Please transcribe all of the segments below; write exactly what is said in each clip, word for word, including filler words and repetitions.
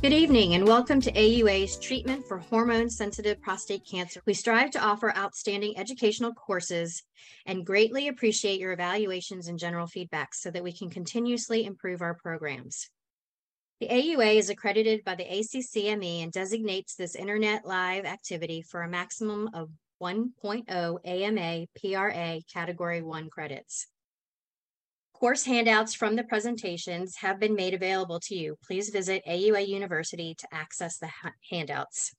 Good evening and welcome to A U A's Treatment for Hormone-Sensitive Prostate Cancer. We strive to offer outstanding educational courses and greatly appreciate your evaluations and general feedback so that we can continuously improve our programs. The A U A is accredited by the A C C M E and designates this internet live activity for a maximum of one point oh A M A P R A Category one credits. Course handouts from the presentations have been made available to you. Please visit A U A University to access the ha handouts.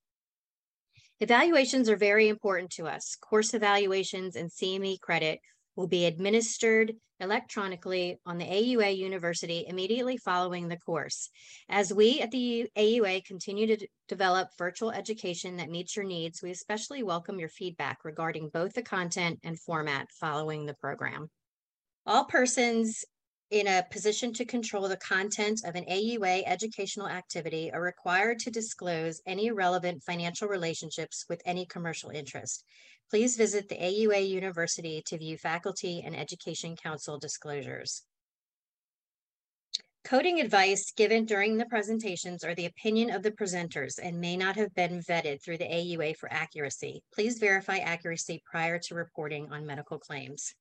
Evaluations are very important to us. Course evaluations and C M E credit will be administered electronically on the A U A University immediately following the course. As we at the A U A continue to develop virtual education that meets your needs, we especially welcome your feedback regarding both the content and format following the program. All persons in a position to control the content of an A U A educational activity are required to disclose any relevant financial relationships with any commercial interest. Please visit the A U A University to view Faculty and Education Council disclosures. Coding advice given during the presentations are the opinion of the presenters and may not have been vetted through the A U A for accuracy. Please verify accuracy prior to reporting on medical claims.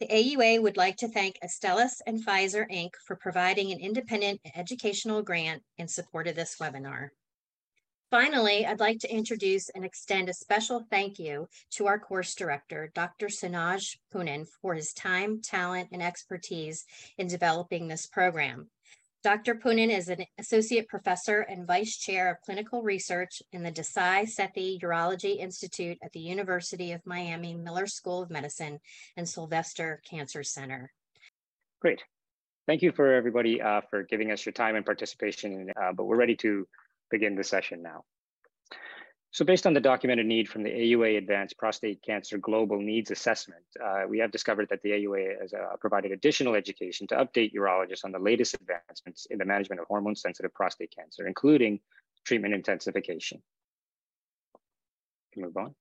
The A U A would like to thank Astellas and Pfizer, Incorporated for providing an independent educational grant in support of this webinar. Finally, I'd like to introduce and extend a special thank you to our course director, Doctor Sanaj Poonen, for his time, talent, and expertise in developing this program. Doctor Poonen is an associate professor and vice chair of clinical research in the Desai Sethi Urology Institute at the University of Miami Miller School of Medicine and Sylvester Cancer Center. Great. Thank you for everybody uh, for giving us your time and participation, uh, but we're ready to begin the session now. So based on the documented need from the A U A Advanced Prostate Cancer Global Needs Assessment, uh, we have discovered that the A U A has uh, provided additional education to update urologists on the latest advancements in the management of hormone-sensitive prostate cancer, including treatment intensification. Can move on.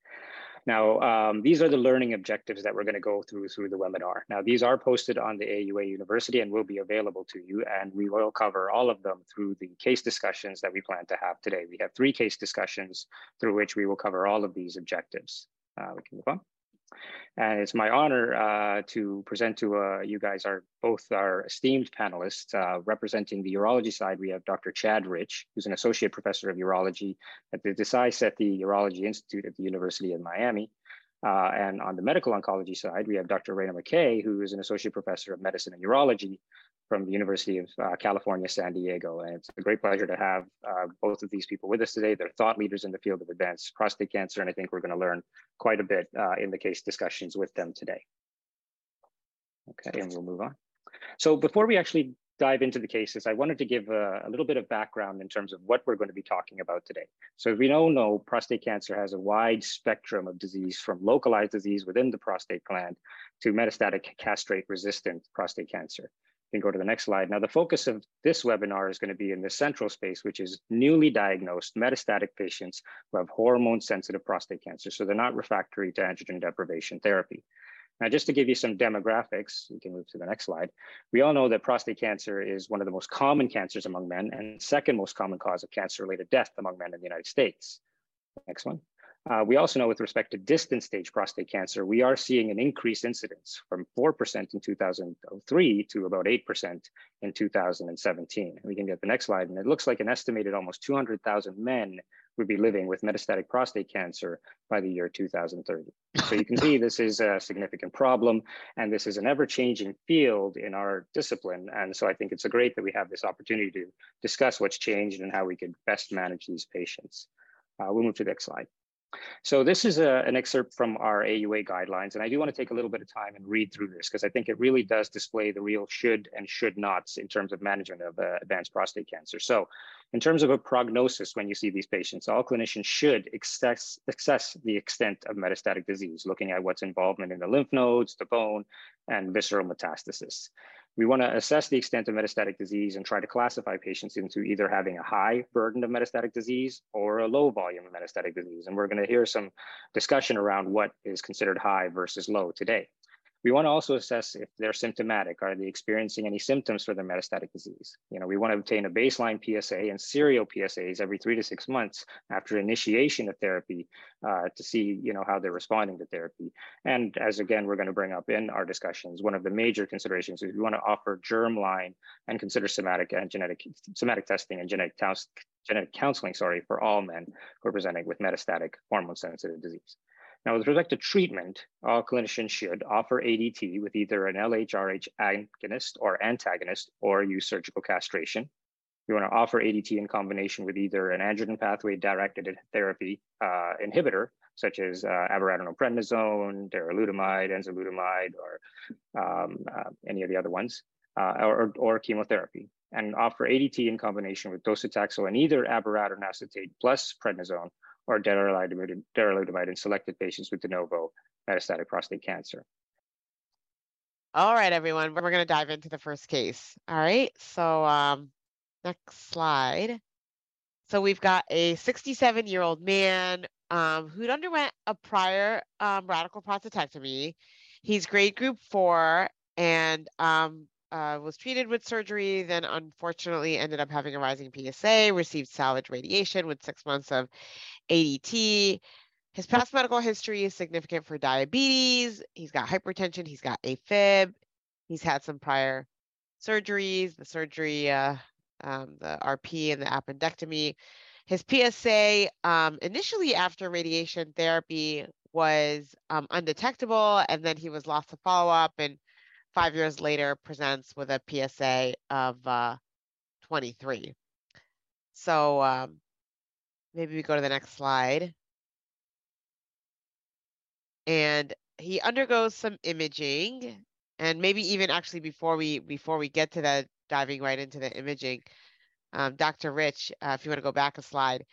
Now, um, these are the learning objectives that we're going to go through through the webinar. Now, these are posted on the A U A University and will be available to you, and we will cover all of them through the case discussions that we plan to have today. We have three case discussions through which we will cover all of these objectives. Uh, we can move on. And it's my honor uh, to present to uh, you guys our both our esteemed panelists. Uh, representing the urology side, we have Doctor Chad Rich, who's an associate professor of urology at the Desai Sethi Urology Institute at the University of Miami. Uh, and on the medical oncology side, we have Doctor Raina McKay, who is an associate professor of medicine and urology from the University of uh, California, San Diego. And it's a great pleasure to have uh, both of these people with us today. They're thought leaders in the field of advanced prostate cancer, and I think we're going to learn quite a bit uh, in the case discussions with them today. Okay, and we'll move on. So before we actually dive into the cases, I wanted to give a, a little bit of background in terms of what we're going to be talking about today. So as we all know, prostate cancer has a wide spectrum of disease, from localized disease within the prostate gland to metastatic castrate-resistant prostate cancer. You can go to the next slide. Now, the focus of this webinar is going to be in the central space, which is newly diagnosed metastatic patients who have hormone-sensitive prostate cancer, so they're not refractory to androgen deprivation therapy. Now, just to give you some demographics, we can move to the next slide. We all know that prostate cancer is one of the most common cancers among men and second most common cause of cancer-related death among men in the United States. Next one. Uh, we also know with respect to distant stage prostate cancer, we are seeing an increased incidence from four percent in two thousand three to about eight percent in two thousand seventeen. We can get the next slide, and it looks like an estimated almost two hundred thousand men would be living with metastatic prostate cancer by the year two thousand thirty. So you can see this is a significant problem, and this is an ever-changing field in our discipline. And so I think it's great that we have this opportunity to discuss what's changed and how we could best manage these patients. Uh, we'll move to the next slide. So this is a, an excerpt from our A U A guidelines, and I do want to take a little bit of time and read through this because I think it really does display the real should and should nots in terms of management of uh, advanced prostate cancer. So in terms of a prognosis, when you see these patients, all clinicians should assess, assess the extent of metastatic disease, looking at what's involvement in the lymph nodes, the bone, and visceral metastasis. We want to assess the extent of metastatic disease and try to classify patients into either having a high burden of metastatic disease or a low volume of metastatic disease. And we're going to hear some discussion around what is considered high versus low today. We want to also assess if they're symptomatic. Are they experiencing any symptoms for their metastatic disease? You know, we want to obtain a baseline P S A and serial P S As every three to six months after initiation of therapy uh, to see, you know, how they're responding to therapy. And as again, we're going to bring up in our discussions, one of the major considerations is we want to offer germline and consider somatic and genetic somatic testing and genetic genetic counseling, sorry, for all men who are presenting with metastatic hormone-sensitive disease. Now, with respect to treatment, all clinicians should offer A D T with either an L H R H agonist or antagonist or use surgical castration. You want to offer A D T in combination with either an androgen pathway-directed therapy uh, inhibitor, such as uh, abiraterone prednisone, darolutamide, enzalutamide, or um, uh, any of the other ones, uh, or, or chemotherapy, and offer A D T in combination with docetaxel and either abiraterone acetate plus prednisone or darolutamide in selected patients with de novo metastatic prostate cancer. All right, everyone, we're going to dive into the first case. All right, so um, next slide. So we've got a sixty-seven-year-old man um, who underwent a prior um, radical prostatectomy. He's grade group four and um, uh, was treated with surgery, then unfortunately ended up having a rising P S A, received salvage radiation with six months of A D T. His past medical history is significant for diabetes. He's got hypertension. He's got AFib. He's had some prior surgeries, the surgery, uh, um, the R P and the appendectomy. His P S A um, initially after radiation therapy was um, undetectable, and then he was lost to follow-up, and five years later presents with a P S A of uh, twenty-three. So, um, maybe we go to the next slide. And he undergoes some imaging, and maybe even actually before we before we get to that, diving right into the imaging, um, Doctor Rich, uh, if you want to go back a slide,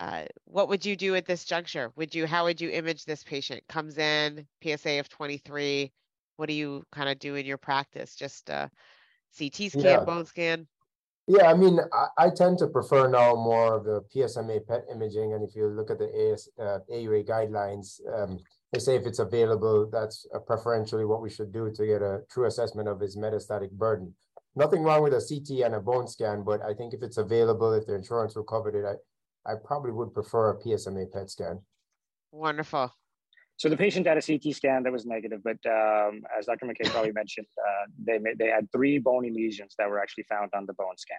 uh, what would you do at this juncture? Would you how would you image this patient? Comes in P S A of twenty-three. What do you kind of do in your practice? Just a C T scan, yeah. Bone scan. Yeah, I mean, I, I tend to prefer now more of the P S M A P E T imaging. And if you look at the A S, uh, A U A guidelines, um, they say if it's available, that's uh, preferentially what we should do to get a true assessment of his metastatic burden. Nothing wrong with a C T and a bone scan, but I think if it's available, if the insurance will cover it, I, I probably would prefer a P S M A P E T scan. Wonderful. So the patient had a C T scan that was negative, but um, as Doctor McKay probably mentioned, uh, they, made, they had three bony lesions that were actually found on the bone scan.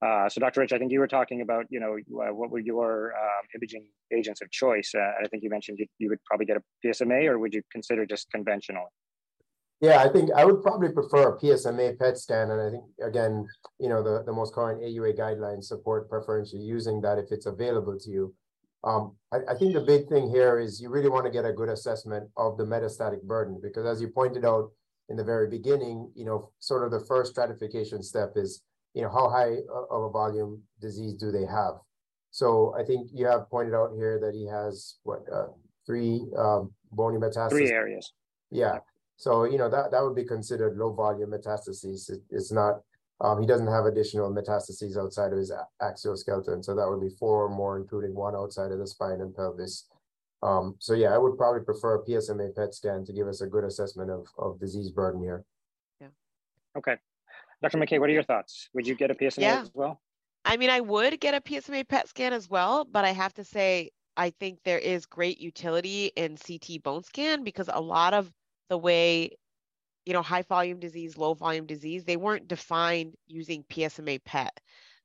Uh, so Doctor Rich, I think you were talking about, you know, uh, what were your um, imaging agents of choice? Uh, I think you mentioned you, you would probably get a P S M A, or would you consider just conventional? Yeah, I think I would probably prefer a P S M A P E T scan. And I think, again, you know, the, the most current A U A guidelines support preferentially using that if it's available to you. Um, I, I think the big thing here is you really want to get a good assessment of the metastatic burden, because as you pointed out in the very beginning, you know, sort of the first stratification step is, you know, how high of a volume disease do they have? So I think you have pointed out here that he has what, uh, three um, bony metastases. Three areas. Yeah. So, you know, that, that would be considered low volume metastases. It, it's not, um, he doesn't have additional metastases outside of his axial skeleton. So that would be four or more, including one outside of the spine and pelvis. Um, so yeah, I would probably prefer a P S M A P E T scan to give us a good assessment of, of disease burden here. Yeah. Okay. Doctor McKay, what are your thoughts? Would you get a P S M A yeah. as well? I mean, I would get a P S M A P E T scan as well, but I have to say, I think there is great utility in C T bone scan, because a lot of the way, you know, high volume disease, low volume disease, they weren't defined using P S M A P E T.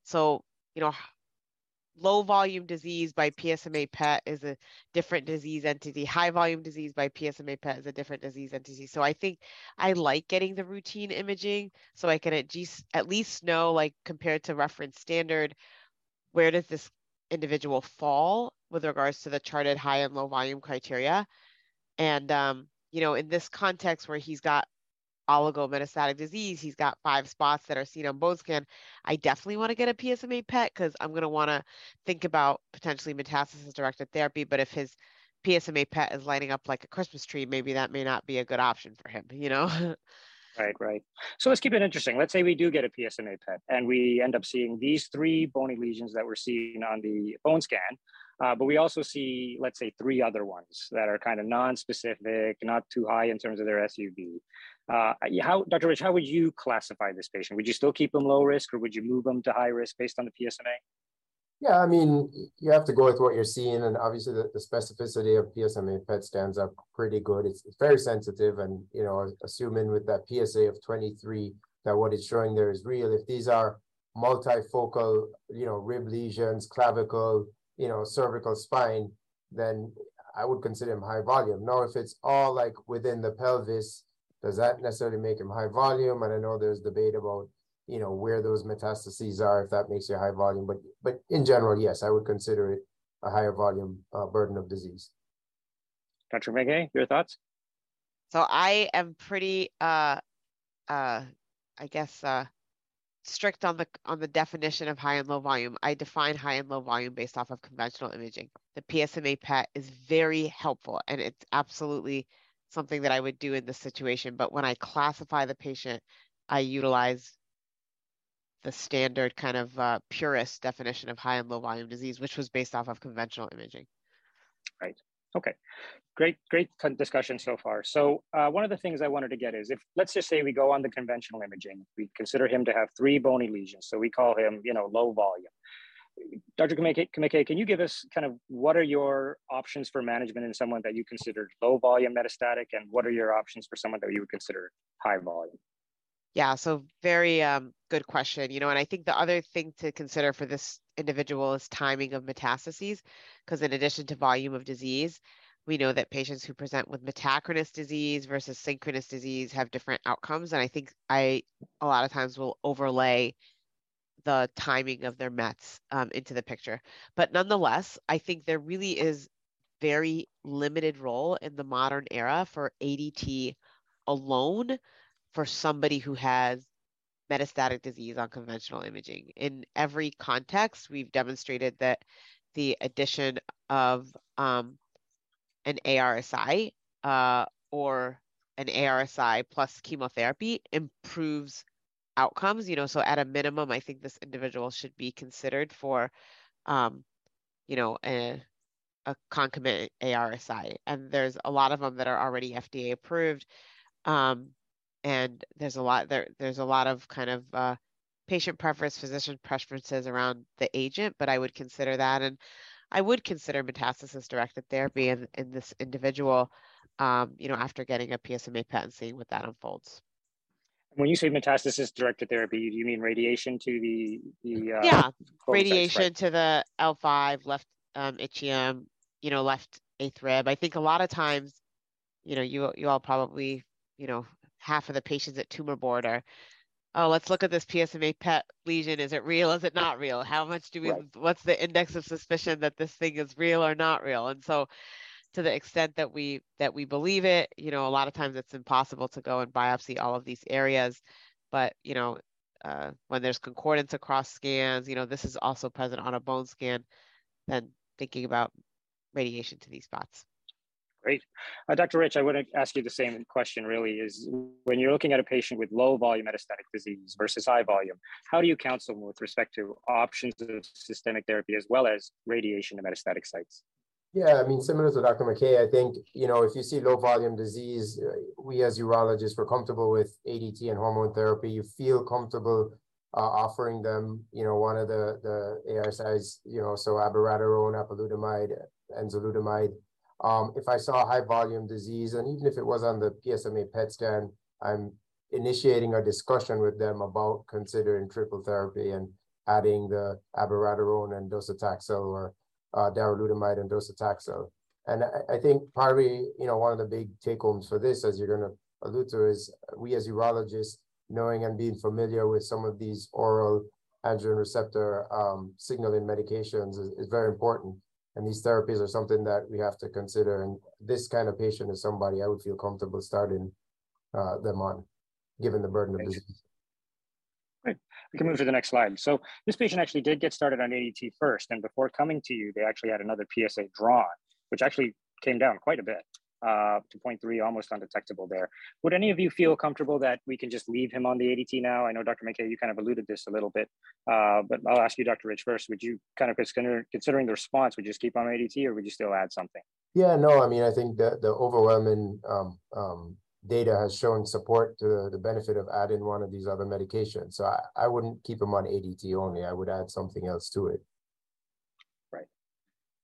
So, you know, low volume disease by P S M A P E T is a different disease entity. High volume disease by P S M A P E T is a different disease entity. So I think I like getting the routine imaging, so I can at least know, like, compared to reference standard, where does this individual fall with regards to the charted high and low volume criteria. And, um, you know, in this context where he's got oligometastatic disease, he's got five spots that are seen on bone scan, I definitely want to get a P S M A P E T, because I'm going to want to think about potentially metastasis-directed therapy. But if his P S M A P E T is lighting up like a Christmas tree, maybe that may not be a good option for him, you know? Right, right. So let's keep it interesting. Let's say we do get a P S M A P E T, and we end up seeing these three bony lesions that we're seeing on the bone scan. Uh, but we also see, let's say, three other ones that are kind of non-specific, not too high in terms of their S U V. Uh, how, Doctor Rich, how would you classify this patient? Would you still keep them low risk, or would you move them to high risk based on the P S M A? Yeah, I mean, you have to go with what you're seeing. And obviously, the, the specificity of P S M A P E T stands up pretty good. It's, it's very sensitive. And, you know, assuming with that P S A of twenty-three, that what it's showing there is real. If these are multifocal, you know, rib lesions, clavicle, you know, cervical spine, then I would consider him high volume. Now, if it's all like within the pelvis, does that necessarily make him high volume? And I know there's debate about, you know, where those metastases are, if that makes you high volume, but but in general, yes, I would consider it a higher volume uh, burden of disease. Doctor McGay, your thoughts? So I am pretty, uh, uh, I guess, uh, strict on the on the definition of high and low volume. I define high and low volume based off of conventional imaging. The P S M A P E T is very helpful, and it's absolutely something that I would do in this situation. But when I classify the patient, I utilize the standard kind of uh, purist definition of high and low volume disease, which was based off of conventional imaging. Right. Okay. Great, great discussion so far. So uh, one of the things I wanted to get is, if let's just say we go on the conventional imaging, we consider him to have three bony lesions. So we call him, you know, low volume. Doctor Kameke, can you give us kind of what are your options for management in someone that you considered low volume metastatic, and what are your options for someone that you would consider high volume? Yeah, so very um, good question. You know, and I think the other thing to consider for this individual is timing of metastases, because in addition to volume of disease, we know that patients who present with metachronous disease versus synchronous disease have different outcomes. And I think I, a lot of times, will overlay the timing of their mets um, into the picture. But nonetheless, I think there really is very limited role in the modern era for A D T alone for somebody who has metastatic disease on conventional imaging. In every context, we've demonstrated that the addition of um, an A R S I uh, or an A R S I plus chemotherapy improves outcomes. You know, so at a minimum, I think this individual should be considered for, um, you know, a, a concomitant A R S I. And there's a lot of them that are already F D A approved. Um, And there's a lot there. There's a lot of kind of uh, patient preference, physician preferences around the agent, but I would consider that, and I would consider metastasis-directed therapy in, in this individual. Um, you know, after getting a P S M A P E T and seeing what that unfolds. When you say metastasis-directed therapy, do you mean radiation to the the uh, yeah, radiation right? to the L five left um, itium, you know, left eighth rib. I think a lot of times, you know, you you all probably, you know, half of the patients at tumor board are, oh, let's look at this P S M A P E T lesion. Is it real? Is it not real? How much do we, right. what's the index of suspicion that this thing is real or not real? And so to the extent that we, that we believe it, you know, a lot of times it's impossible to go and biopsy all of these areas, but, you know, uh, when there's concordance across scans, you know, this is also present on a bone scan, then thinking about radiation to these spots. Great. Uh, Doctor Rich, I want to ask you the same question really, is when you're looking at a patient with low volume metastatic disease versus high volume, how do you counsel them with respect to options of systemic therapy as well as radiation to metastatic sites? Yeah, I mean, similar to Doctor McKay, I think, you know, if you see low volume disease, we as urologists, we're comfortable with A D T and hormone therapy. You feel comfortable uh, offering them, you know, one of the, the A R S Is, you know, so abiraterone, apalutamide, enzalutamide. Um, if I saw high volume disease, and even if it was on the P S M A P E T scan, I'm initiating a discussion with them about considering triple therapy and adding the abiraterone and docetaxel, or uh, darolutamide and docetaxel. And I, I think probably, you know, one of the big take homes for this, as you're going to allude to, is we as urologists, knowing and being familiar with some of these oral androgen receptor um, signaling medications is, is very important. And these therapies are something that we have to consider. And this kind of patient is somebody I would feel comfortable starting uh, them on, given the burden of disease. Great. We can move to the next slide. So this patient actually did get started on A D T first. And before coming to you, they actually had another P S A drawn, which actually came down quite a bit. uh, two point three, almost undetectable there. Would any of you feel comfortable that we can just leave him on the A D T now? I know, Doctor McKay, you kind of alluded this a little bit, uh, but I'll ask you, Doctor Rich, first. Would you kind of consider, considering the response, would you just keep on A D T, or would you still add something? Yeah, no, I mean, I think that the overwhelming um, um, data has shown support to the benefit of adding one of these other medications. So I, I wouldn't keep him on A D T only. I would add something else to it.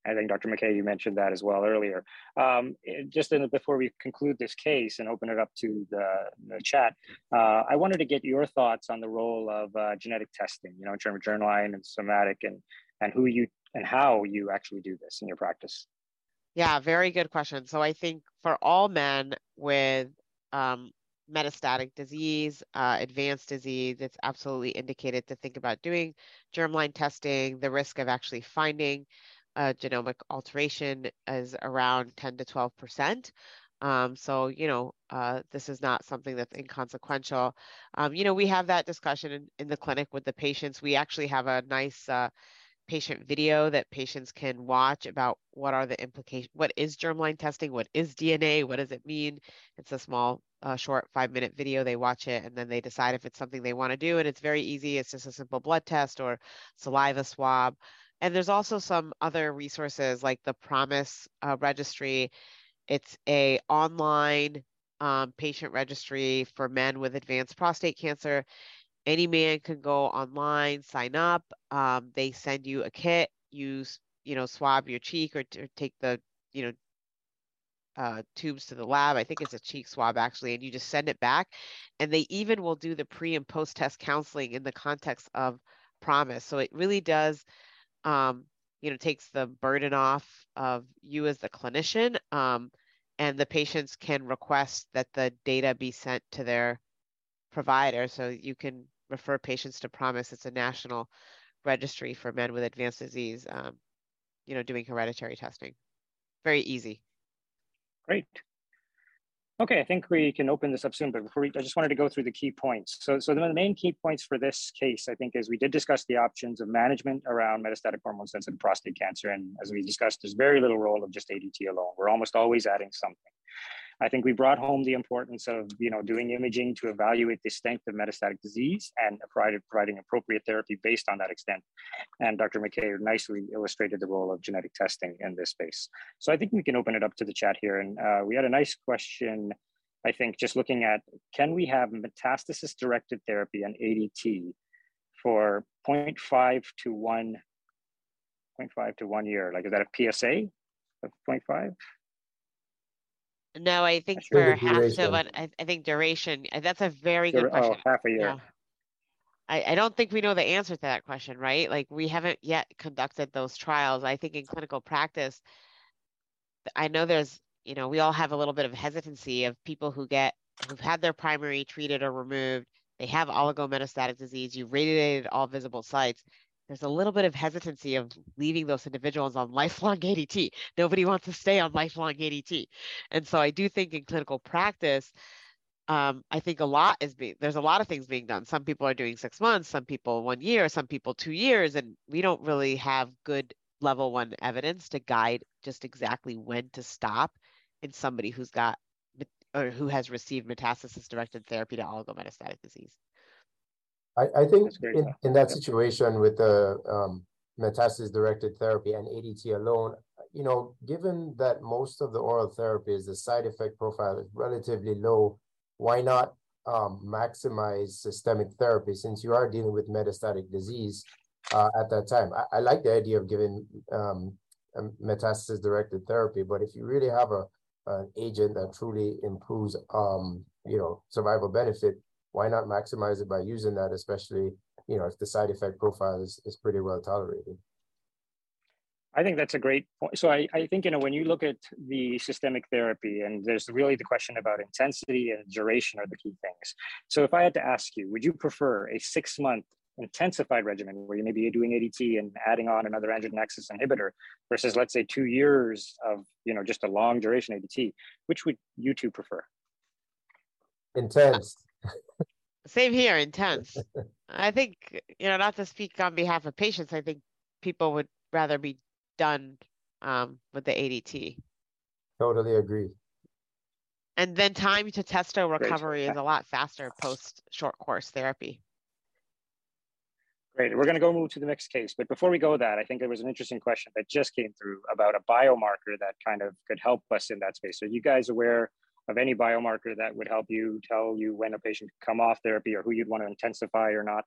I think, Doctor McKay, you mentioned that as well earlier. Um, just in, before we conclude this case and open it up to the, the chat, uh, I wanted to get your thoughts on the role of uh, genetic testing, you know, in terms of germline and somatic, and and who you and how you actually do this in your practice. Yeah, very good question. So I think for all men with um, metastatic disease, uh, advanced disease, it's absolutely indicated to think about doing germline testing. The risk of actually finding Uh, genomic alteration is around ten to twelve percent. Um, so, you know, uh, this is not something that's inconsequential. Um, you know, we have that discussion in, in the clinic with the patients. We actually have a nice uh, patient video that patients can watch about what are the implications, what is germline testing, what is D N A, what does it mean? It's a small, uh, short five minute video. They watch it and then they decide if it's something they want to do. And it's very easy. It's just a simple blood test or saliva swab. And there's also some other resources like the PROMISE uh, registry. It's a online um, patient registry for men with advanced prostate cancer. Any man can go online, sign up. Um, they send you a kit. You you know swab your cheek or, or take the you know uh, tubes to the lab. I think it's a cheek swab actually, and you just send it back. And they even will do the pre and post test counseling in the context of PROMISE. So it really does. Um, you know, takes the burden off of you as the clinician, um, and the patients can request that the data be sent to their provider. So you can refer patients to PROMISE. It's a national registry for men with advanced disease, um, you know, doing hereditary testing. Very easy. Great. Okay, I think we can open this up soon, but before we, I just wanted to go through the key points. So, so the main key points for this case, I think, is we did discuss the options of management around metastatic hormone-sensitive prostate cancer. And as we discussed, there's very little role of just A D T alone. We're almost always adding something. I think we brought home the importance of, you know, doing imaging to evaluate the extent of metastatic disease and providing appropriate therapy based on that extent. And Doctor McKay nicely illustrated the role of genetic testing in this space. So I think we can open it up to the chat here. And uh, we had a nice question, I think, just looking at, can we have metastasis-directed therapy and A D T for zero point five to one year? Like, is that a P S A of zero point five? No, I think I for half to one, I, I think duration, that's a very Dur good question. Oh, half a year. Yeah. I, I don't think we know the answer to that question, right? Like we haven't yet conducted those trials. I think in clinical practice, I know there's, you know, we all have a little bit of hesitancy of people who get, who've had their primary treated or removed, they have oligometastatic disease, you've radiated all visible sites. There's a little bit of hesitancy of leaving those individuals on lifelong A D T. Nobody wants to stay on lifelong A D T. And so I do think in clinical practice, um, I think a lot is being, there's a lot of things being done. Some people are doing six months, some people one year, some people two years, and we don't really have good level one evidence to guide just exactly when to stop in somebody who's got, or who has received metastasis-directed therapy to oligometastatic disease. I, I think in, in that situation with the um, metastasis-directed therapy and A D T alone, you know, given that most of the oral therapies, the side effect profile is relatively low, why not um, maximize systemic therapy since you are dealing with metastatic disease uh, at that time? I, I like the idea of giving um, metastasis-directed therapy, but if you really have a an agent that truly improves, um, you know, survival benefit, why not maximize it by using that, especially, you know, if the side effect profile is, is pretty well tolerated? I think that's a great point. So I, I think, you know, when you look at the systemic therapy, and there's really the question about intensity and duration are the key things. So if I had to ask you, would you prefer a six-month intensified regimen where you may be doing A D T and adding on another androgen axis inhibitor versus, let's say, two years of, you know, just a long duration A D T, which would you two prefer? Intense. Same here, intense. I think, you know, not to speak on behalf of patients, I think people would rather be done um, with the A D T. Totally agree. And then time to testo recovery is a lot faster post short course therapy. Great. We're going to go move to the next case. But before we go with that, I think there was an interesting question that just came through about a biomarker that kind of could help us in that space. Are you guys aware of any biomarker that would help you tell you when a patient could come off therapy or who you'd want to intensify or not?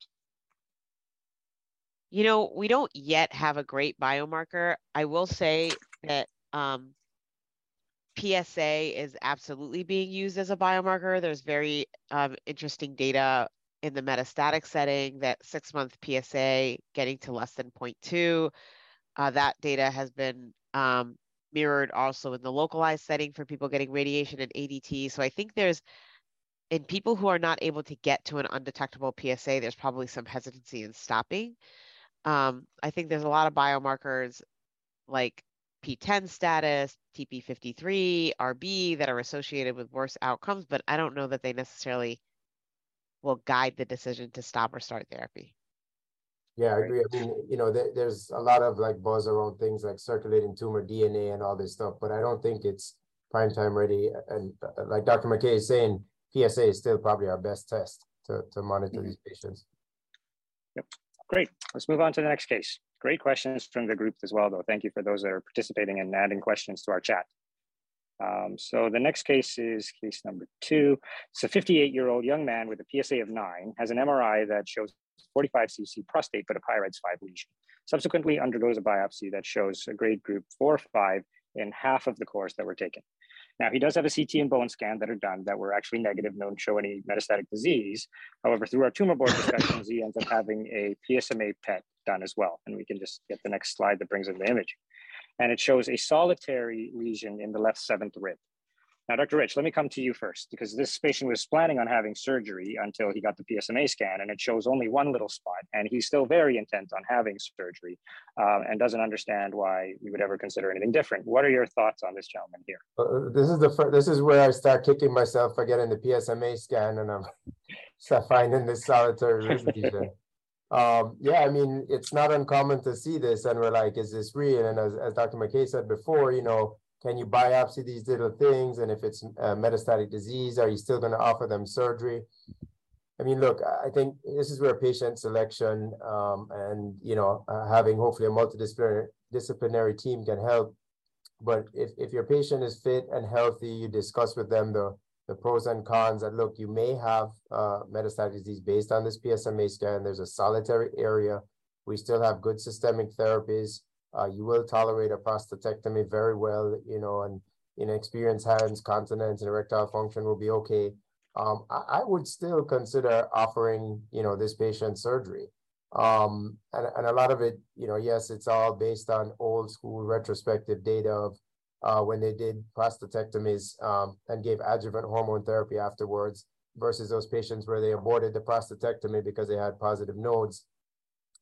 You know, we don't yet have a great biomarker. I will say that um, P S A is absolutely being used as a biomarker. There's very um, interesting data in the metastatic setting that six-month P S A getting to less than zero point two. Uh, that data has been um, mirrored also in the localized setting for people getting radiation and A D T. So I think there's, in people who are not able to get to an undetectable P S A, there's probably some hesitancy in stopping. Um, I think there's a lot of biomarkers like P ten status, T P fifty-three, R B that are associated with worse outcomes, but I don't know that they necessarily will guide the decision to stop or start therapy. Yeah, I agree. I mean, you know, there, there's a lot of like buzz around things like circulating tumor D N A and all this stuff, but I don't think it's prime time ready. And like Doctor McKay is saying, P S A is still probably our best test to, to monitor mm-hmm. these patients. Yep. Great. Let's move on to the next case. Great questions from the group as well, though. Thank you for those that are participating and adding questions to our chat. Um, so the next case is case number two. It's a fifty-eight-year-old young man with a P S A of nine, has an M R I that shows forty-five C C prostate, but a pyrides five lesion. Subsequently undergoes a biopsy that shows a grade group four or five in half of the cores that were taken. Now, he does have a C T and bone scan that are done that were actually negative, don't show any metastatic disease. However, through our tumor board discussions, he ends up having a P S M A P E T done as well. And we can just get the next slide that brings in the image. And it shows a solitary lesion in the left seventh rib. Now, Doctor Rich, let me come to you first, because this patient was planning on having surgery until he got the P S M A scan, and it shows only one little spot, and he's still very intent on having surgery um, and doesn't understand why we would ever consider anything different. What are your thoughts on this gentleman here? Uh, this is the first, this is where I start kicking myself for getting the P S M A scan, and I'm finding this solitary lesion. Um, yeah, I mean, it's not uncommon to see this, and we're like, is this real? And as, as Doctor McKay said before, you know, can you biopsy these little things? And if it's uh, metastatic disease, are you still going to offer them surgery? I mean, look, I think this is where patient selection um, and, you know, uh, having hopefully a multidisciplinary disciplinary team can help. But if, if your patient is fit and healthy, you discuss with them the, the pros and cons that, look, you may have uh, metastatic disease based on this P S M A scan. There's a solitary area. We still have good systemic therapies. Uh, you will tolerate a prostatectomy very well, you know, and in experienced hands, continence and erectile function will be okay. Um, I, I would still consider offering, you know, this patient surgery. Um, and, and a lot of it, you know, yes, it's all based on old school retrospective data of uh, when they did prostatectomies um, and gave adjuvant hormone therapy afterwards versus those patients where they aborted the prostatectomy because they had positive nodes.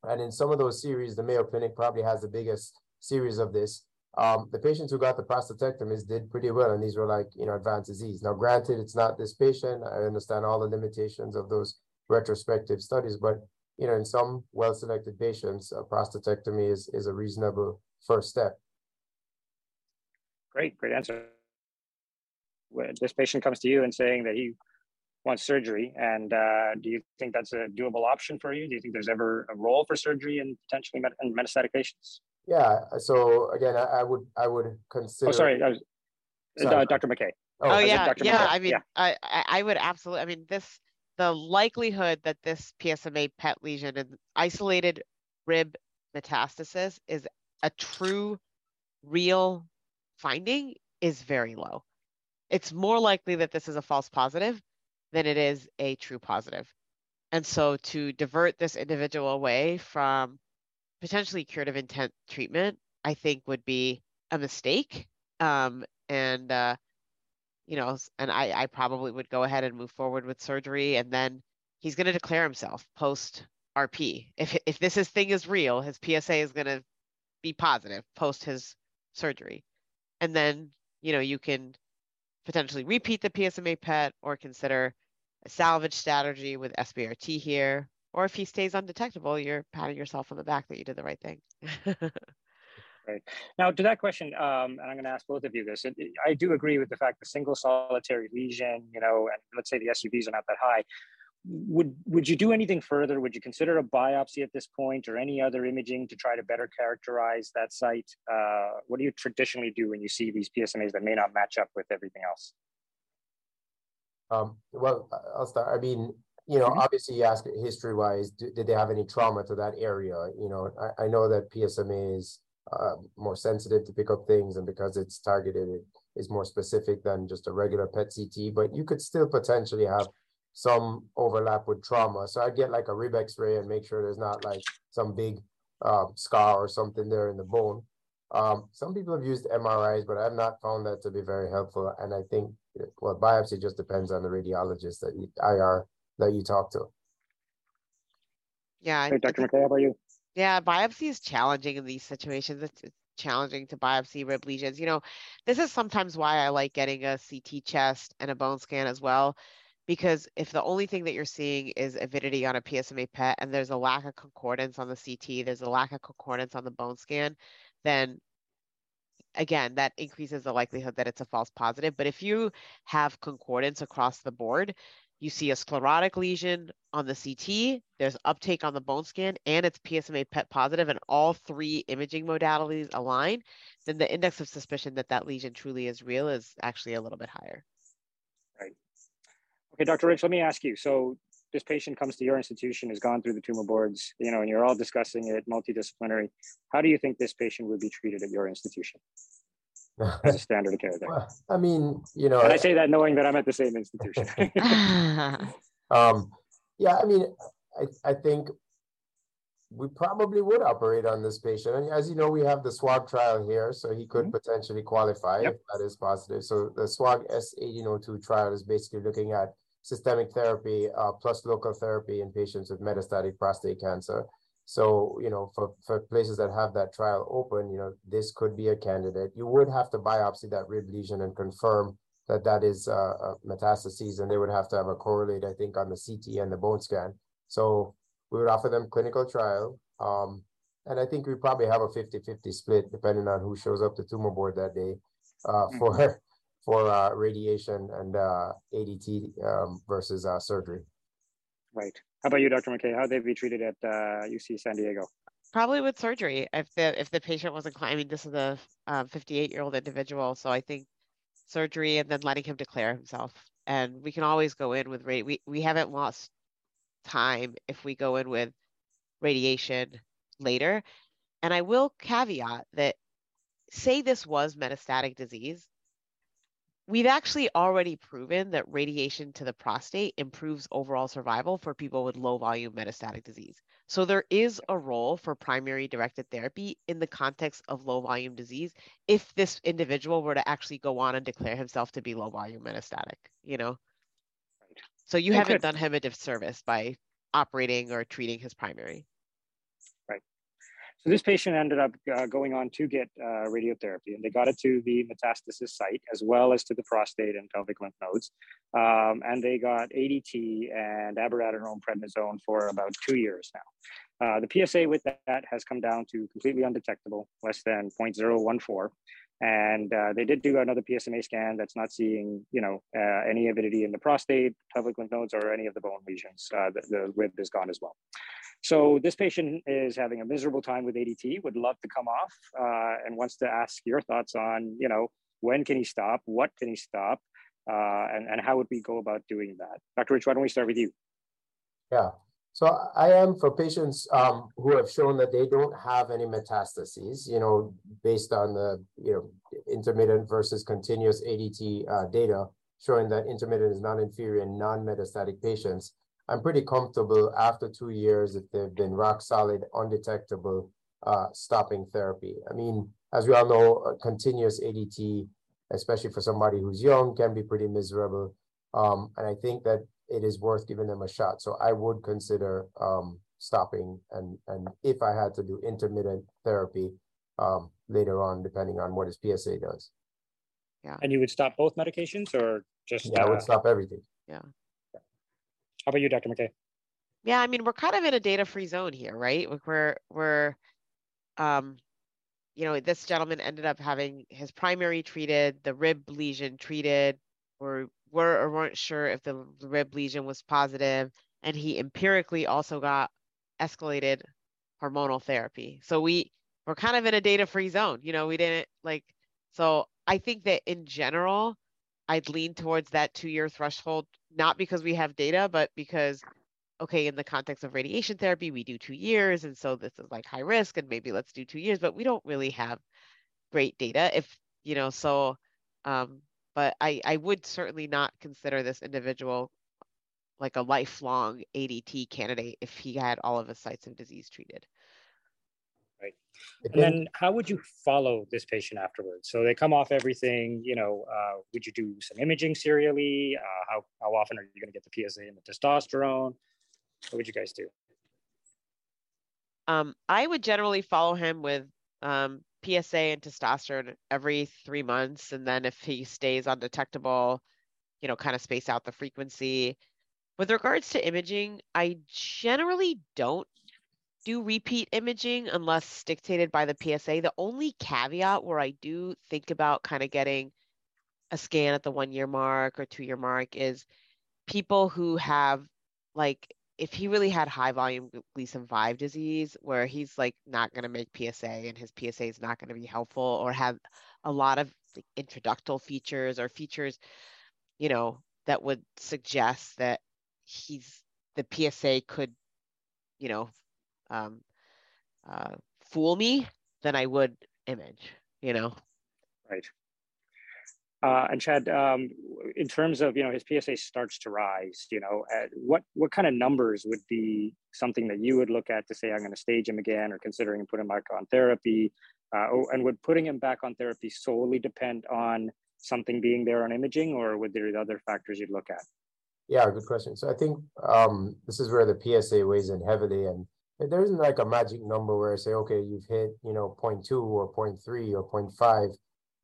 And in some of those series, the Mayo Clinic probably has the biggest series of this. Um, the patients who got the prostatectomies did pretty well, and these were like, you know, advanced disease. Now, granted, it's not this patient. I understand all the limitations of those retrospective studies, but, you know, in some well-selected patients, a prostatectomy is, is a reasonable first step. Great, great answer. This patient comes to you and saying that he wants surgery, and uh, do you think that's a doable option for you? Do you think there's ever a role for surgery in potentially met in metastatic patients? Yeah. So again, I, I would I would consider. Oh, sorry, I was, sorry. Uh, Doctor McKay. Oh, oh yeah, Doctor yeah. McKay. I mean, yeah. I I would absolutely. I mean, this the likelihood that this P S M A P E T lesion and isolated rib metastasis is a true, real finding is very low. It's more likely that this is a false positive than it is a true positive. And so to divert this individual away from potentially curative intent treatment, I think would be a mistake. Um, and, uh, you know, and I, I probably would go ahead and move forward with surgery. And then he's going to declare himself post R P. If, if this is, thing is real, his P S A is going to be positive post his surgery. And then, you know, you can potentially repeat the P S M A P E T or consider a salvage strategy with S B R T here, or if he stays undetectable, you're patting yourself on the back that you did the right thing. Right. Now to that question, um, and I'm going to ask both of you this, it, it, I do agree with the fact that single solitary lesion, you know, and let's say the S U Vs are not that high. Would, would you do anything further? Would you consider a biopsy at this point or any other imaging to try to better characterize that site? Uh, what do you traditionally do when you see these P S M As that may not match up with everything else? Um, well, I'll start. I mean, you know, obviously you ask history-wise, did they have any trauma to that area? You know, I, I know that P S M A is uh, more sensitive to pick up things, and because it's targeted, it is more specific than just a regular P E T C T, but you could still potentially have some overlap with trauma. So I'd get like a rib x-ray and make sure there's not like some big uh, scar or something there in the bone. Um, some people have used M R Is, but I've not found that to be very helpful. And I think, well, biopsy just depends on the radiologist that you, I R that you talk to. Yeah. Hey, Doctor McKay, how about you? Yeah, biopsy is challenging in these situations. It's challenging to biopsy rib lesions. You know, this is sometimes why I like getting a C T chest and a bone scan as well, because if the only thing that you're seeing is avidity on a P S M A P E T and there's a lack of concordance on the C T, there's a lack of concordance on the bone scan, then again, that increases the likelihood that it's a false positive. But if you have concordance across the board, you see a sclerotic lesion on the C T, there's uptake on the bone scan, and it's P S M A P E T positive, and all three imaging modalities align, then the index of suspicion that that lesion truly is real is actually a little bit higher. Right. Okay, Doctor Rich, let me ask you. So this patient comes to your institution, has gone through the tumor boards, you know, and you're all discussing it, multidisciplinary. How do you think this patient would be treated at your institution as a standard of care there? Well, I mean, you know. And I say that knowing that I'm at the same institution. um, yeah, I mean, I, I think we probably would operate on this patient. And as you know, we have the swab trial here, so he could mm-hmm. potentially qualify yep. if that is positive. So the swag S eighteen oh two trial is basically looking at systemic therapy uh, plus local therapy in patients with metastatic prostate cancer. So, you know, for, for places that have that trial open, you know, this could be a candidate. You would have to biopsy that rib lesion and confirm that that is uh, metastases, and they would have to have a correlate, I think, on the C T and the bone scan. So we would offer them clinical trial. Um, and I think we probably have a fifty fifty split, depending on who shows up the tumor board that day uh, for mm-hmm. for uh, radiation and uh, A D T um, versus uh, surgery. Right. How about you, Doctor McKay? How'd they be treated at uh, U C San Diego? Probably with surgery, if the if the patient wasn't climbing. I mean, this is a fifty-eight-year-old uh, individual, so I think surgery and then letting him declare himself. And we can always go in with radi. We we haven't lost time if we go in with radiation later. And I will caveat that, say this was metastatic disease, we've actually already proven that radiation to the prostate improves overall survival for people with low volume metastatic disease. So there is a role for primary directed therapy in the context of low volume disease if this individual were to actually go on and declare himself to be low volume metastatic, you know? So you haven't done him a disservice by operating or treating his primary. Right. So this patient ended up uh, going on to get uh, radiotherapy, and they got it to the metastasis site as well as to the prostate and pelvic lymph nodes. Um, and they got A D T and abiraterone prednisone for about two years now. Uh, the P S A with that has come down to completely undetectable, less than zero point zero one four. And uh, they did do another P S M A scan that's not seeing, you know, uh, any avidity in the prostate, pelvic lymph nodes, or any of the bone lesions. Uh, the, the rib is gone as well. So this patient is having a miserable time with A D T, would love to come off, uh, and wants to ask your thoughts on, you know, when can he stop, what can he stop, uh, and, and how would we go about doing that? Doctor Rich, why don't we start with you? Yeah. So I am for patients um, who have shown that they don't have any metastases, you know, based on the, you know, intermittent versus continuous A D T uh, data showing that intermittent is not inferior in non-metastatic patients. I'm pretty comfortable after two years if they've been rock solid, undetectable, uh, stopping therapy. I mean, as we all know, continuous A D T, especially for somebody who's young, can be pretty miserable. Um, and I think that it is worth giving them a shot. So I would consider um, stopping, and, and if I had to do intermittent therapy um, later on, depending on what his P S A does. Yeah. And you would stop both medications or just? Yeah, uh, I would stop everything. Yeah. How about you, Doctor McKay? Yeah, I mean, we're kind of in a data-free zone here, right? We're, we're um, you know, this gentleman ended up having his primary treated, the rib lesion treated, or were or weren't sure if the rib lesion was positive, and he empirically also got escalated hormonal therapy. So we we're kind of in a data-free zone, you know, we didn't like, so I think that in general, I'd lean towards that two-year threshold, not because we have data, but because, okay, in the context of radiation therapy, we do two years. And so this is like high risk and maybe let's do two years, but we don't really have great data if, you know, so, um, but I, I would certainly not consider this individual like a lifelong A D T candidate if he had all of his sites of disease treated. Right. And then how would you follow this patient afterwards? So they come off everything, you know, uh, would you do some imaging serially? Uh, how, how often are you going to get the P S A and the testosterone? What would you guys do? Um, I would generally follow him with um, P S A and testosterone every three months. And then if he stays undetectable, you know, kind of space out the frequency. With regards to imaging, I generally don't do repeat imaging unless dictated by the P S A. The only caveat where I do think about kind of getting a scan at the one year mark or two year mark is people who have, like, if he really had high volume Gleason five disease where he's like not going to make P S A and his P S A is not going to be helpful, or have a lot of like intraductal features or features, you know, that would suggest that he's, the P S A could, you know, um, uh, fool me, then I would image, you know? Right. Uh, and Chad, um, in terms of, you know, his P S A starts to rise, you know, uh, what, what kind of numbers would be something that you would look at to say, I'm going to stage him again or considering putting him back on therapy? Uh, and would putting him back on therapy solely depend on something being there on imaging, or would there be other factors you'd look at? Yeah, good question. So I think um, this is where the P S A weighs in heavily, and there isn't like a magic number where I say, okay, you've hit, you know, zero point two or zero point three or zero point five.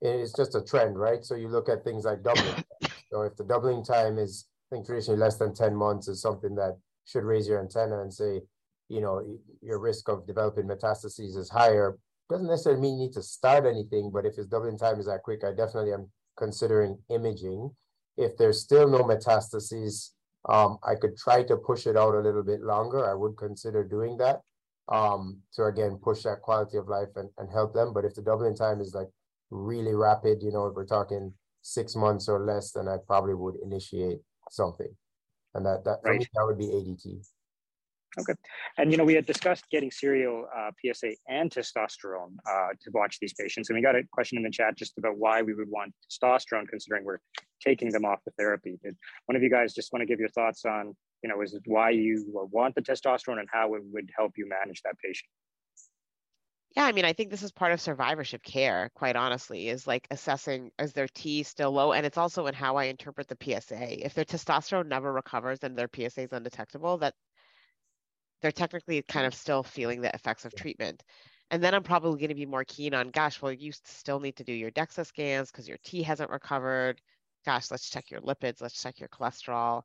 It's just a trend, right? So you look at things like doubling. So if the doubling time is, I think traditionally less than ten months, is something that should raise your antenna and say, you know, your risk of developing metastases is higher. Doesn't necessarily mean you need to start anything, but if his doubling time is that quick, I definitely am considering imaging. If there's still no metastases, um, I could try to push it out a little bit longer. I would consider doing that um, to, again, push that quality of life and, and help them. But if the doubling time is like really rapid, you know, if we're talking six months or less, then I probably would initiate something. And that, that, right. for me, that would be A D T. Okay. And, you know, we had discussed getting serial uh, P S A and testosterone uh, to watch these patients. And we got a question in the chat just about why we would want testosterone considering we're taking them off the therapy. Did one of you guys just want to give your thoughts on, you know, is it why you want the testosterone and how it would help you manage that patient? Yeah, I mean, I think this is part of survivorship care, quite honestly, is like assessing, is their T still low? And it's also in how I interpret the P S A. If their testosterone never recovers and their P S A is undetectable, that they're technically kind of still feeling the effects of treatment. And then I'm probably going to be more keen on, gosh, well, you still need to do your DEXA scans because your T hasn't recovered. Gosh, let's check your lipids, let's check your cholesterol,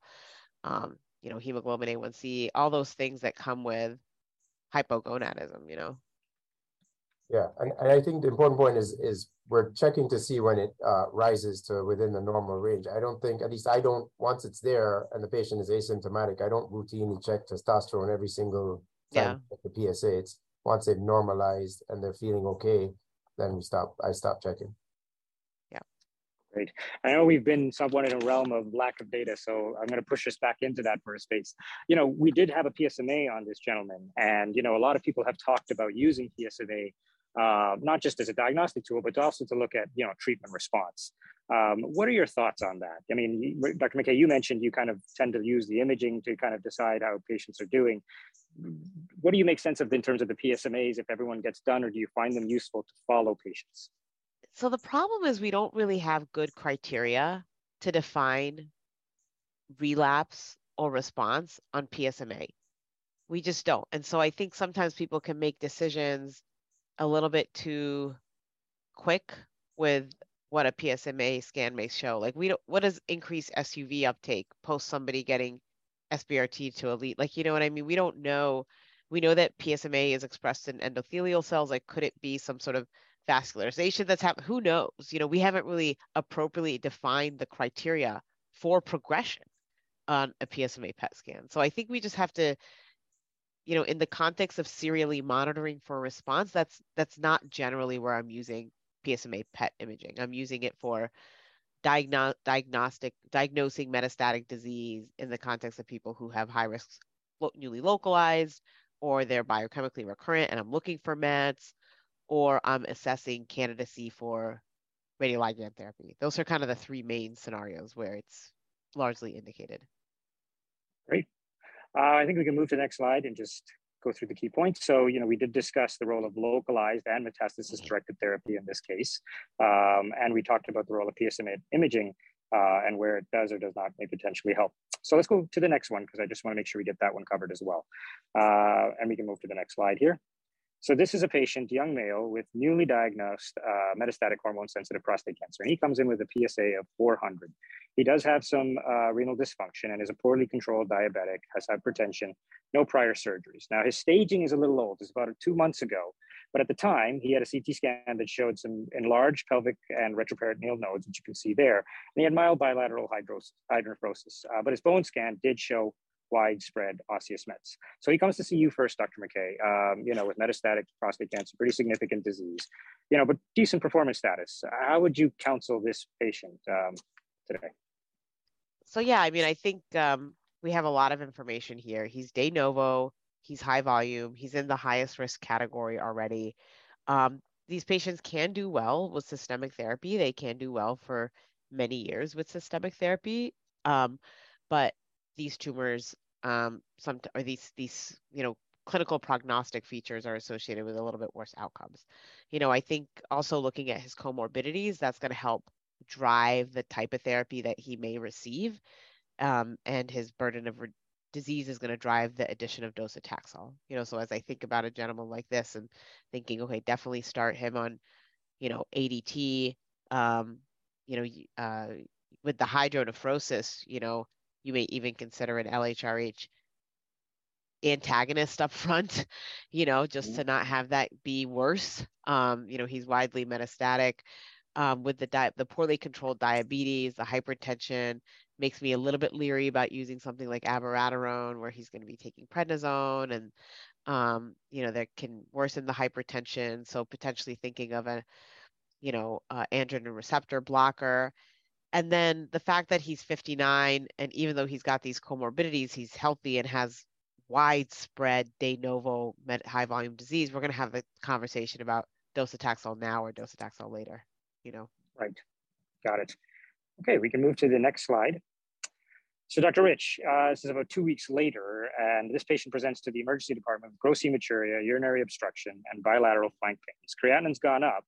um, you know, hemoglobin A one C, all those things that come with hypogonadism, you know. Yeah, and, and I think the important point is is we're checking to see when it uh, rises to within the normal range. I don't think, at least I don't, once it's there and the patient is asymptomatic, I don't routinely check testosterone every single time yeah. the P S A. It's once they've normalized and they're feeling okay, then we stop. I stop checking. Yeah, great. I know we've been somewhat in a realm of lack of data, so I'm going to push us back into that for a space. You know, we did have a P S M A on this gentleman, and you know, a lot of people have talked about using P S M A. Uh, not just as a diagnostic tool, but also to look at, you know, treatment response. Um, what are your thoughts on that? I mean, Doctor McKay, you mentioned you kind of tend to use the imaging to kind of decide how patients are doing. What do you make sense of in terms of the P S M As if everyone gets done, or do you find them useful to follow patients? So the problem is we don't really have good criteria to define relapse or response on P S M A. We just don't. And so I think sometimes people can make decisions a little bit too quick with what a P S M A scan may show. Like we don't, what does increased S U V uptake post somebody getting S B R T to elite? Like, you know what I mean? We don't know. We know that P S M A is expressed in endothelial cells. Like, could it be some sort of vascularization that's happened. Who knows? You know, we haven't really appropriately defined the criteria for progression on a P S M A P E T scan. So I think we just have to, you know, in the context of serially monitoring for response, that's that's not generally where I'm using P S M A P E T imaging. I'm using it for diagno diagnostic, diagnosing metastatic disease in the context of people who have high risks, lo newly localized, or they're biochemically recurrent, and I'm looking for mets, or I'm assessing candidacy for radioligand therapy. Those are kind of the three main scenarios where it's largely indicated. Great. Uh, I think we can move to the next slide and just go through the key points. So, you know, we did discuss the role of localized and metastasis-directed therapy in this case. Um, and we talked about the role of P S M A imaging uh, and where it does or does not may potentially help. So let's go to the next one, because I just want to make sure we get that one covered as well. Uh, and we can move to the next slide here. So this is a patient, young male, with newly diagnosed uh, metastatic hormone-sensitive prostate cancer, and he comes in with a P S A of four hundred. He does have some uh, renal dysfunction and is a poorly controlled diabetic, has hypertension, no prior surgeries. Now, his staging is a little old. It's about two months ago, but at the time, he had a C T scan that showed some enlarged pelvic and retroperitoneal nodes, which you can see there, and he had mild bilateral hydronephrosis, uh, but his bone scan did show widespread osseous mets. So he comes to see you first, Doctor McKay, um, you know, with metastatic prostate cancer, pretty significant disease, you know, but decent performance status. How would you counsel this patient um, today? So, yeah, I mean, I think um, we have a lot of information here. He's de novo, he's high volume, he's in the highest risk category already. Um, these patients can do well with systemic therapy. They can do well for many years with systemic therapy, um, but these tumors, um, some or these these you know clinical prognostic features are associated with a little bit worse outcomes. You know, I think also looking at his comorbidities, that's going to help drive the type of therapy that he may receive, um, and his burden of disease is going to drive the addition of docetaxel. You know, so as I think about a gentleman like this and thinking, okay, definitely start him on, you know, A D T, um, you know, uh, with the hydronephrosis, you know. You may even consider an L H R H antagonist up front, you know, just to not have that be worse. Um, you know, he's widely metastatic. Um, with the, di the poorly controlled diabetes, the hypertension, makes me a little bit leery about using something like abiraterone, where he's going to be taking prednisone, and, um, you know, that can worsen the hypertension. So potentially thinking of a, you know, uh, androgen receptor blocker. And then the fact that he's fifty-nine, and even though he's got these comorbidities, he's healthy and has widespread de novo high volume disease, we're going to have a conversation about docetaxel now or docetaxel later, you know? Right. Got it. Okay, we can move to the next slide. So Doctor Rich, uh, this is about two weeks later, and this patient presents to the emergency department with gross hematuria, urinary obstruction, and bilateral flank pains. Creatinine's gone up,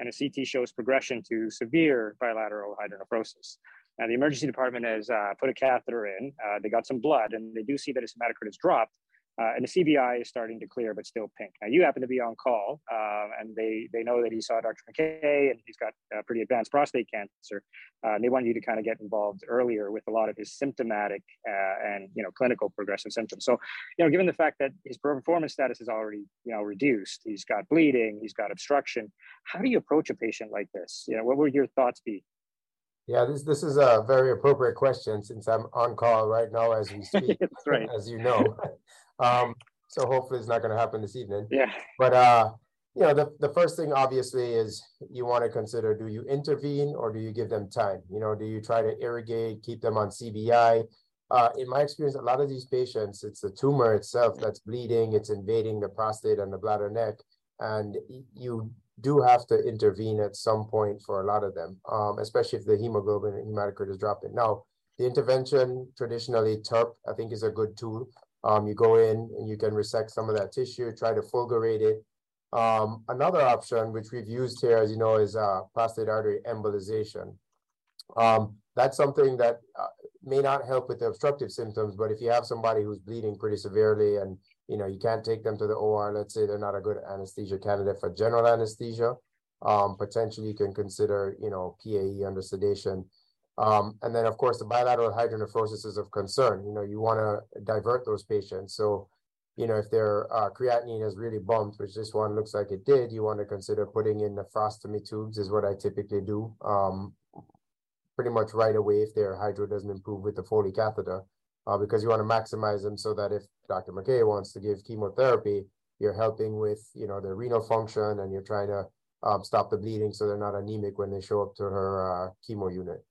and a C T shows progression to severe bilateral hydronephrosis. Now, the emergency department has uh, put a catheter in. Uh, they got some blood, and they do see that his hematocrit has dropped, uh, and the C B I is starting to clear, but still pink. Now, you happen to be on call, um, and they, they know that he saw Doctor McKay, and he's got uh, pretty advanced prostate cancer. Uh, and they want you to kind of get involved earlier with a lot of his symptomatic uh, and, you know, clinical progressive symptoms. So, you know, given the fact that his performance status is already, you know, reduced, he's got bleeding, he's got obstruction, how do you approach a patient like this? You know, what would your thoughts be? Yeah, this this is a very appropriate question since I'm on call right now as we speak, That's right. as you know. Um, so hopefully it's not going to happen this evening. Yeah. But, uh, you know, the, the first thing obviously is you want to consider, do you intervene or do you give them time? You know, do you try to irrigate, keep them on C B I? Uh, in my experience, a lot of these patients, it's the tumor itself that's bleeding, it's invading the prostate and the bladder neck, and you do have to intervene at some point for a lot of them, um, especially if the hemoglobin and hematocrit is dropping. Now, the intervention, traditionally TURP, I think is a good tool. Um, you go in and you can resect some of that tissue, try to fulgurate it. Um, another option, which we've used here, as you know, is uh, prostate artery embolization. Um, that's something that uh, may not help with the obstructive symptoms, but if you have somebody who's bleeding pretty severely and you know, you can't take them to the O R, let's say they're not a good anesthesia candidate for general anesthesia, um, potentially you can consider, you know, P A E under sedation. Um, and then, of course, the bilateral hydronephrosis is of concern. You know, you want to divert those patients. So you know, if their uh, creatinine has really bumped, which this one looks like it did, you want to consider putting in the nephrostomy tubes is what I typically do um, pretty much right away if their hydro doesn't improve with the Foley catheter, uh, because you want to maximize them so that if Doctor McKay wants to give chemotherapy, you're helping with, you know, their renal function, and you're trying to um, stop the bleeding so they're not anemic when they show up to her uh, chemo unit.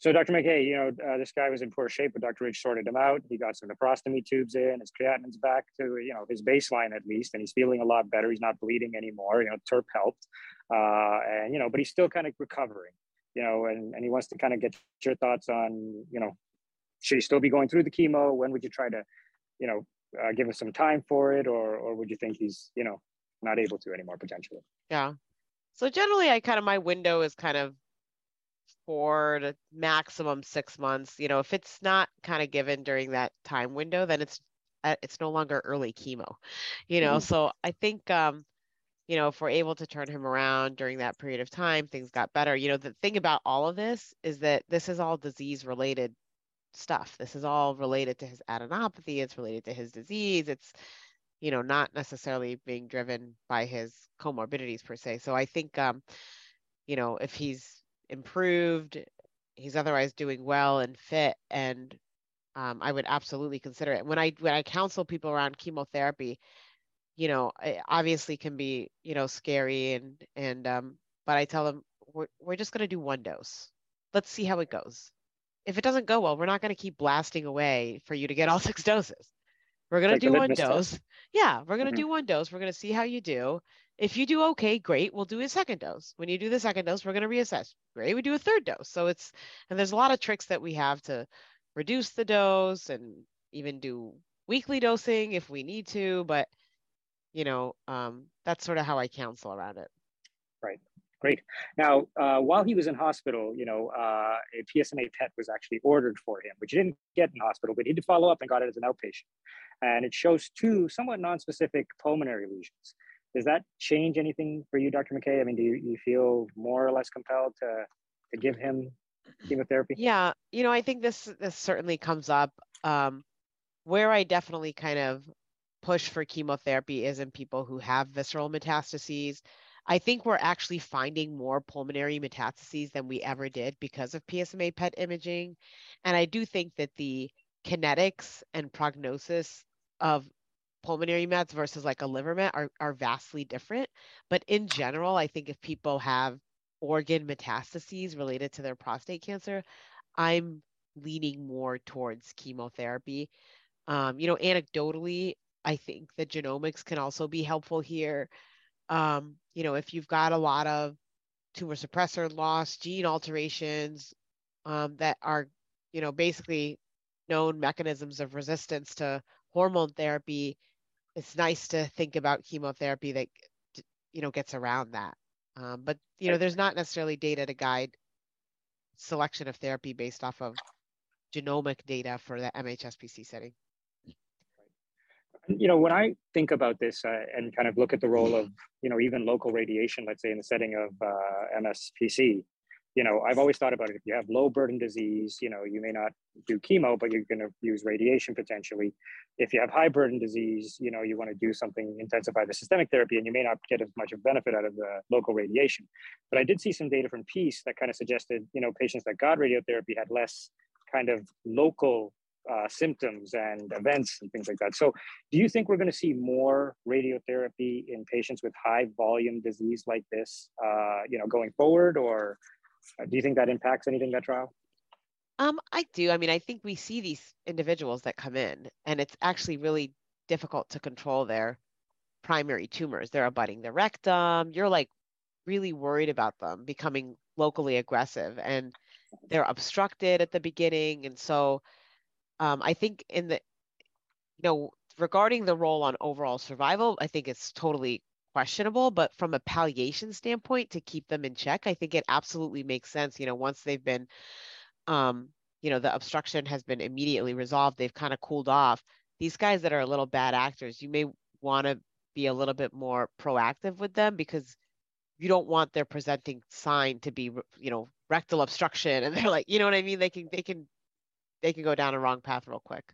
So Doctor McKay, you know, uh, this guy was in poor shape, but Doctor Rich sorted him out. He got some nephrostomy tubes in, his creatinine's back to, you know, his baseline at least, and he's feeling a lot better. He's not bleeding anymore. You know, TERP helped, uh, and, you know, but he's still kind of recovering, you know, and, and he wants to kind of get your thoughts on, you know, should he still be going through the chemo? When would you try to, you know, uh, give him some time for it, or, or would you think he's, you know, not able to anymore potentially? Yeah. So generally, I kind of, my window is kind of four to maximum six months. You know, if it's not kind of given during that time window, then it's it's no longer early chemo. You know, mm-hmm. so I think um, you know, if we're able to turn him around during that period of time, things got better. You know, the thing about all of this is that this is all disease related stuff. This is all related to his adenopathy. It's related to his disease. It's, you know, not necessarily being driven by his comorbidities per se. So I think um, you know, if he's improved, he's otherwise doing well and fit, and um, I would absolutely consider it. When I when I counsel people around chemotherapy, you know, it obviously can be, you know, scary, and and um, but I tell them we're we're just going to do one dose. Let's see how it goes. If it doesn't go well, we're not going to keep blasting away for you to get all six doses. We're going to do one dose. Yeah, we're going to mm-hmm. do one dose. We're going to see how you do. If you do okay, great, we'll do a second dose. When you do the second dose, we're going to reassess. Great, we do a third dose. So it's, and there's a lot of tricks that we have to reduce the dose and even do weekly dosing if we need to. But, you know, um, that's sort of how I counsel around it. Right. Great. Now, uh, while he was in hospital, you know, uh, a P S M A P E T was actually ordered for him, which he didn't get in hospital, but he did follow up and got it as an outpatient. And it shows two somewhat nonspecific pulmonary lesions. Does that change anything for you, Doctor McKay? I mean, do you, you feel more or less compelled to, to give him chemotherapy? Yeah, you know, I think this this certainly comes up. Um, where I definitely kind of push for chemotherapy is in people who have visceral metastases. I think we're actually finding more pulmonary metastases than we ever did because of P S M A P E T imaging. And I do think that the kinetics and prognosis of pulmonary mets versus like a liver met are, are vastly different. But in general, I think if people have organ metastases related to their prostate cancer, I'm leaning more towards chemotherapy. Um, you know, anecdotally, I think the genomics can also be helpful here. Um, you know, if you've got a lot of tumor suppressor loss, gene alterations um, that are, you know, basically known mechanisms of resistance to hormone therapy, it's nice to think about chemotherapy that, you know, gets around that. Um, but, you know, there's not necessarily data to guide selection of therapy based off of genomic data for the M H S P C setting. You know, when I think about this uh, and kind of look at the role of, you know, even local radiation, let's say in the setting of uh, M S P C, you know, I've always thought about it. If you have low burden disease, you know, you may not do chemo, but you're going to use radiation potentially. If you have high burden disease, you know, you want to do something, intensify the systemic therapy, and you may not get as much of benefit out of the local radiation. But I did see some data from Peace that kind of suggested, you know, patients that got radiotherapy had less kind of local uh, symptoms and events and things like that. So do you think we're going to see more radiotherapy in patients with high volume disease like this, uh, you know, going forward, or do you think that impacts anything, that trial? Um, I do. I mean, I think we see these individuals that come in, and it's actually really difficult to control their primary tumors. They're abutting the rectum. You're like really worried about them becoming locally aggressive, and they're obstructed at the beginning. And so um, I think in the, you know, regarding the role on overall survival, I think it's totally questionable, but from a palliation standpoint, to keep them in check, I think it absolutely makes sense. You know, once they've been, um, you know, the obstruction has been immediately resolved, they've kind of cooled off. These guys that are a little bad actors, you may want to be a little bit more proactive with them, because you don't want their presenting sign to be, you know, rectal obstruction, and they're like, you know what I mean? They can, they can, they can go down a wrong path real quick.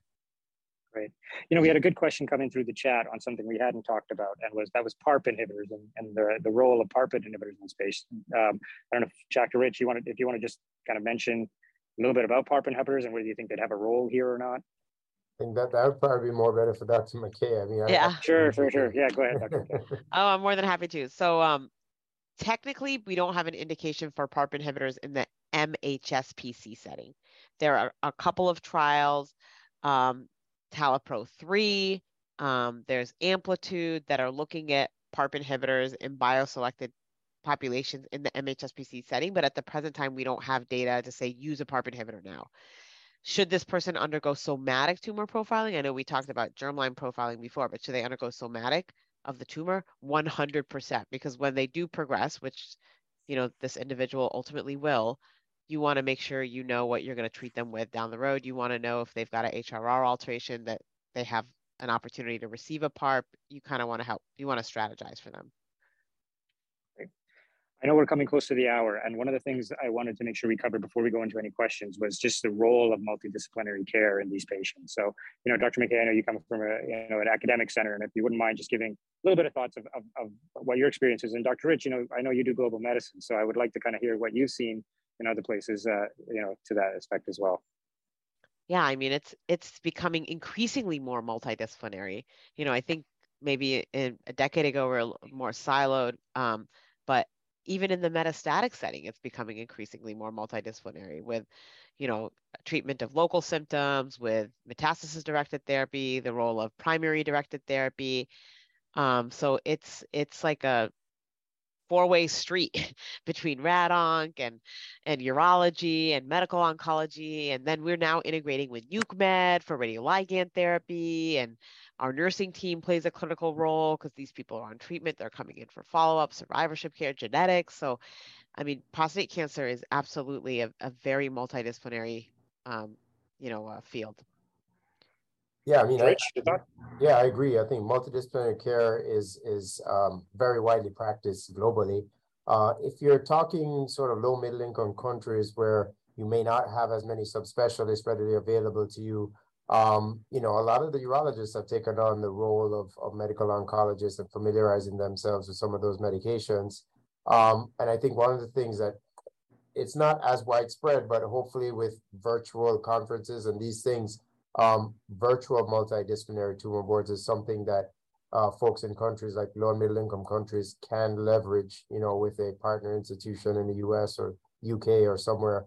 Right. You know, we had a good question coming through the chat on something we hadn't talked about, and was that was PARP inhibitors and, and the, the role of PARP inhibitors in space. Um, I don't know if Doctor Rich, you want to, if you want to just kind of mention a little bit about PARP inhibitors and whether you think they'd have a role here or not. I think that, that would probably be more better for Doctor McKay. I mean, yeah, I, I, sure, sure, sure. Yeah, go ahead, Doctor McKay. Oh, I'm more than happy to. So um, technically, we don't have an indication for PARP inhibitors in the M H S P C setting. There are a couple of trials. Um, Talipro three, um, there's Amplitude that are looking at PARP inhibitors in bioselected populations in the M H S P C setting, but at the present time, we don't have data to say use a PARP inhibitor now. Should this person undergo somatic tumor profiling? I know we talked about germline profiling before, but should they undergo somatic of the tumor? one hundred percent, because when they do progress, which you know this individual ultimately will, you want to make sure you know what you're going to treat them with down the road. You want to know if they've got an H R R alteration, that they have an opportunity to receive a PARP. You kind of want to help. You want to strategize for them. I know we're coming close to the hour, and one of the things I wanted to make sure we covered before we go into any questions was just the role of multidisciplinary care in these patients. So, you know, Doctor McKay, I know you come from a, you know, an academic center, and if you wouldn't mind just giving a little bit of thoughts of, of, of what your experience is. And Doctor Rich, you know, I know you do global medicine, so I would like to kind of hear what you've seen in other places, uh, you know, to that aspect as well. Yeah, I mean, it's it's becoming increasingly more multidisciplinary. You know, I think maybe in a decade ago, we we're more siloed, um, but even in the metastatic setting, it's becoming increasingly more multidisciplinary with, you know, treatment of local symptoms, with metastasis-directed therapy, the role of primary-directed therapy. Um, so it's it's like a four-way street between rad-onc and, and urology and medical oncology. And then we're now integrating with NucMed for radioligand therapy. And our nursing team plays a critical role because these people are on treatment. They're coming in for follow-up, survivorship care, genetics. So, I mean, prostate cancer is absolutely a, a very multidisciplinary, um, you know, uh, field. Yeah, I mean, I, yeah, I agree. I think multidisciplinary care is is um, very widely practiced globally. Uh, if you're talking sort of low middle income countries where you may not have as many subspecialists readily available to you, um, you know, a lot of the urologists have taken on the role of, of medical oncologists and familiarizing themselves with some of those medications. Um, and I think one of the things that it's not as widespread, but hopefully with virtual conferences and these things, Um, virtual multidisciplinary tumor boards is something that uh, folks in countries like low and middle income countries can leverage, you know, with a partner institution in the U S or U K or somewhere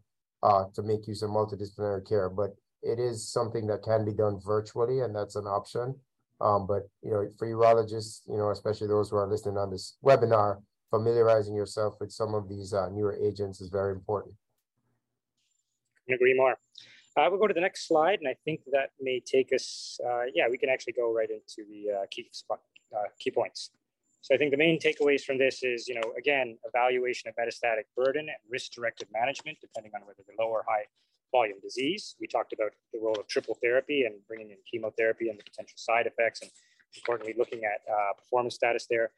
uh, to make use of multidisciplinary care. But it is something that can be done virtually, and that's an option. Um, but, you know, for urologists, you know, especially those who are listening on this webinar, familiarizing yourself with some of these uh, newer agents is very important. I agree more. Uh, we'll go to the next slide, and I think that may take us, uh, yeah, we can actually go right into the uh, key, spot, uh, key points. So I think the main takeaways from this is, you know, again, evaluation of metastatic burden and risk-directed management, depending on whether they're low or high volume disease. We talked about the role of triple therapy and bringing in chemotherapy and the potential side effects, and importantly, looking at uh, performance status there.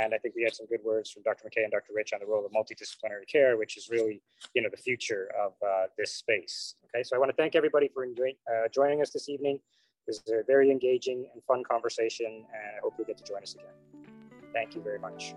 And I think we had some good words from Doctor McKay and Doctor Rich on the role of multidisciplinary care, which is really, you know, the future of uh, this space. Okay, so I want to thank everybody for enjoying, uh, joining us this evening. This is a very engaging and fun conversation, and I hope you get to join us again. Thank you very much.